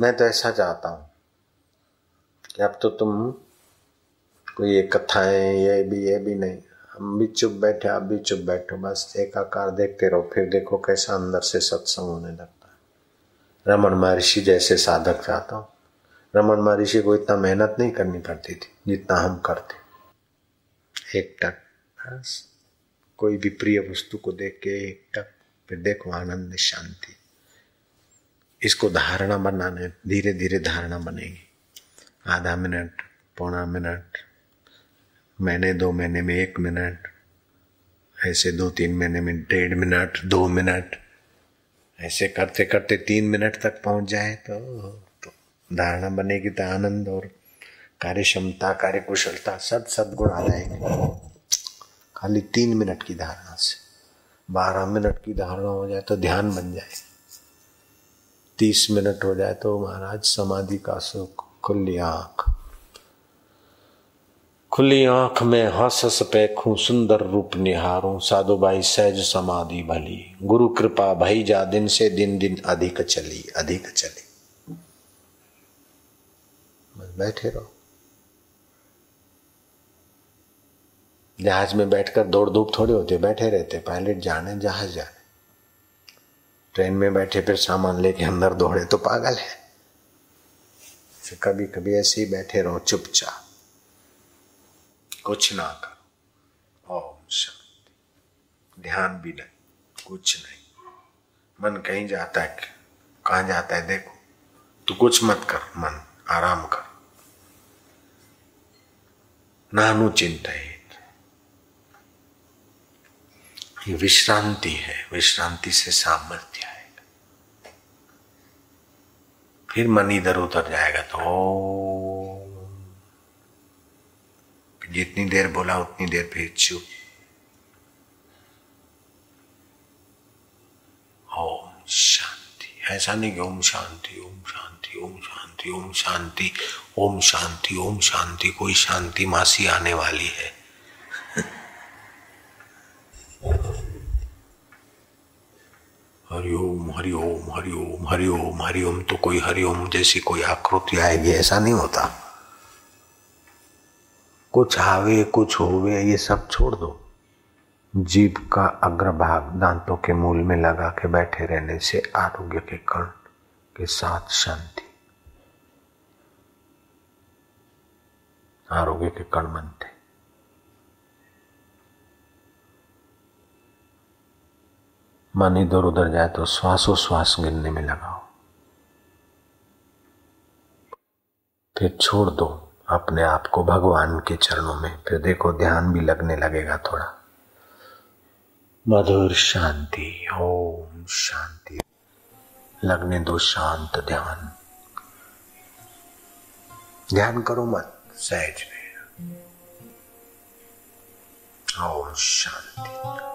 मैं तो ऐसा चाहता हूं कि अब तो तुम कोई कथाएं ये भी नहीं, हम भी चुप बैठे आप भी चुप बैठो, बस एक आकार देखते रहो, फिर देखो कैसा अंदर से सत्संग होने लगता है। रमण महर्षि जैसे साधक चाहता हूँ। रमण महर्षि को इतना मेहनत नहीं करनी पड़ती थी जितना हम करते। एक टक, बस कोई भी प्रिय वस्तु को देख के एक टक, फिर देखो आनंद शांति। इसको धारणा बनाने, धीरे धीरे धारणा बनेगी। आधा मिनट, पौना मिनट, महीने दो महीने में 1 मिनट, ऐसे 2-3 महीने में 1.5 मिनट, 2 मिनट, ऐसे करते करते 3 मिनट तक पहुंच जाए तो धारणा बनेगी, तो आनंद और कार्य क्षमता, कार्य कुशलता सब गुण आ जाएंगे। खाली 3 मिनट की धारणा से 12 मिनट की धारणा हो जाए तो ध्यान बन जाए। 30 मिनट हो जाए तो महाराज समाधि का सुख। खुली आँख में हंस पैखूं, सुंदर रूप निहारूं, साधु भाई सहज समाधि भली, गुरु कृपा भई जा दिन से दिन दिन अधिक चली। बस बैठे रहो। जहाज में बैठकर दौड़ धूप थोड़ी होती, बैठे रहते, पायलट जाने जहाज जाने। ट्रेन में बैठे फिर सामान लेके अंदर दौड़े तो पागल है। फिर कभी कभी ऐसे ही बैठे रहो चुपचाप, कुछ ना करो। ओम शांति। ध्यान भी नहीं, कुछ नहीं। मन कहीं जाता है, कहाँ जाता है देखो, तू कुछ मत कर, मन आराम कर। नानु चिंतित, ये विश्रांति है। विश्रांति से सामर्थ्य आएगा। फिर मन इधर उतर जाएगा तो जितनी देर बोला उतनी देर फिर चुप। ओम शांति। ऐसा नहीं कि ओम शांति ओम शांति ओम शांति ओम शांति ओम शांति ओम शांति, कोई शांति मासी आने वाली है। हरिओम हरिओम हरिओम हरिओम हरिओम, तो कोई हरिओम जैसी कोई आकृति आएगी, ऐसा नहीं होता। कुछ आवे कुछ होवे ये सब छोड़ दो। जीभ का अग्रभाग दांतों के मूल में लगा के बैठे रहने से आरोग्य के कण के साथ शांति, आरोग्य के कण बनते। मन इधर उधर जाए तो श्वासोश्वास गिनने में लगाओ, फिर छोड़ दो अपने आप को भगवान के चरणों में। फिर देखो ध्यान भी लगने लगेगा थोड़ा। मधुर शांति, ओम शांति। लगने दो शांत ध्यान। ध्यान करो मत, सहज में। ओम शांति।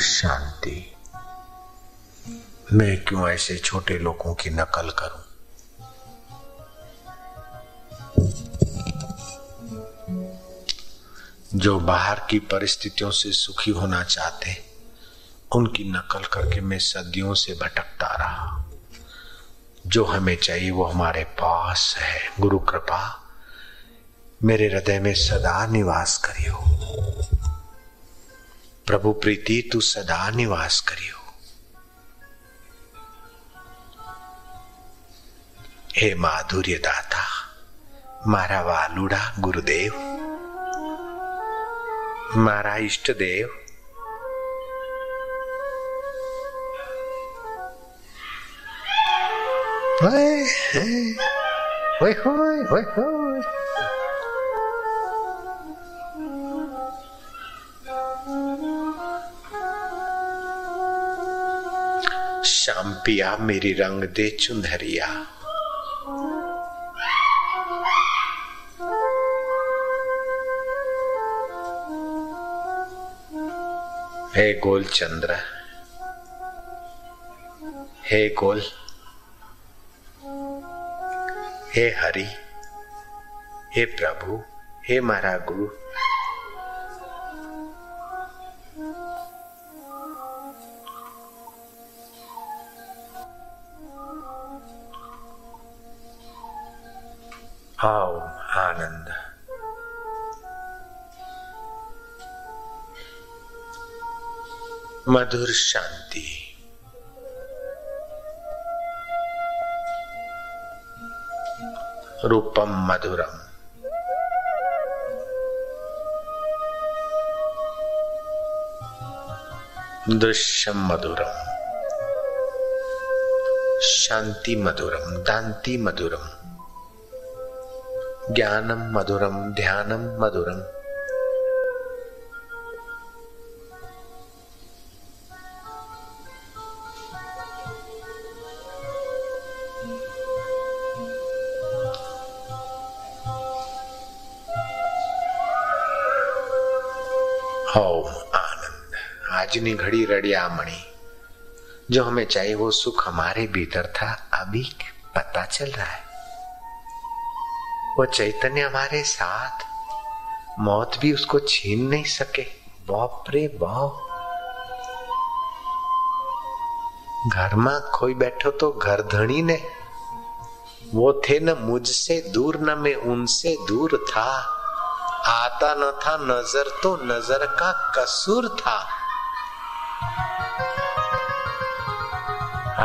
शांति। मैं क्यों ऐसे छोटे लोगों की नकल करूं? जो बाहर की परिस्थितियों से सुखी होना चाहते, उनकी नकल करके मैं सदियों से भटकता रहा। जो हमें चाहिए वो हमारे पास है। गुरु कृपा मेरे हृदय में सदा निवास करियो। प्रभु प्रीति तू सदा निवास करियो। हे माधुर्य दाता मारा वालुड़ा गुरुदेव, मारा इष्ट देव, होय। श्याम पिया मेरी रंग दे चुनरिया, हे गोल चंद्र, हे गोल, हे हरि, हे प्रभु, हे मारा गुरु, आओ आनंद। मधुर शांति, रूपम मधुरम, दृश्यम मधुरम, शांति मधुरम, दांति मधुरम, ज्ञानम मधुरम, ध्यानम मधुरम। ओम आनंद। आज की घड़ी रड़िया मणि, जो हमें चाहिए वो सुख हमारे भीतर था, अभी पता चल रहा है। वो चैतन्य हमारे साथ, मौत भी उसको छीन नहीं सके। बाप रे बाप, घर में कोई बैठो तो घर धणी ने, वो थे न मुझसे दूर न मैं उनसे दूर था, आता न था नजर तो नजर का कसूर था।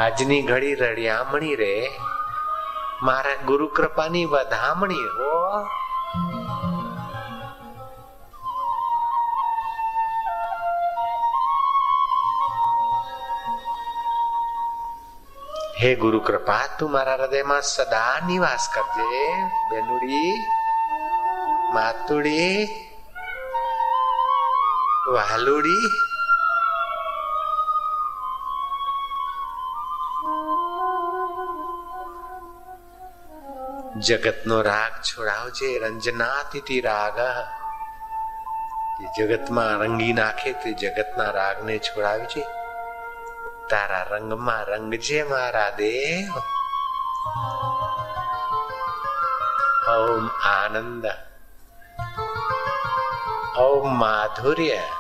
आजनी घड़ी रड़ियामणी रे, मारा गुरु कृपानी वधामणी हो। हे गुरु कृपा, तू मारा हृदय में सदा निवास करजे। बेनुड़ी, मातुड़ी, वालुड़ी, जगत नो राग छोड़ावजे। रंजनातिथि राग, जगत में रंगी नाखे ते जगत ना राग ने छोड़ावजे। तारा रंग में रंगजे मारा देव। ओम आनंद, ओम माधुर्य।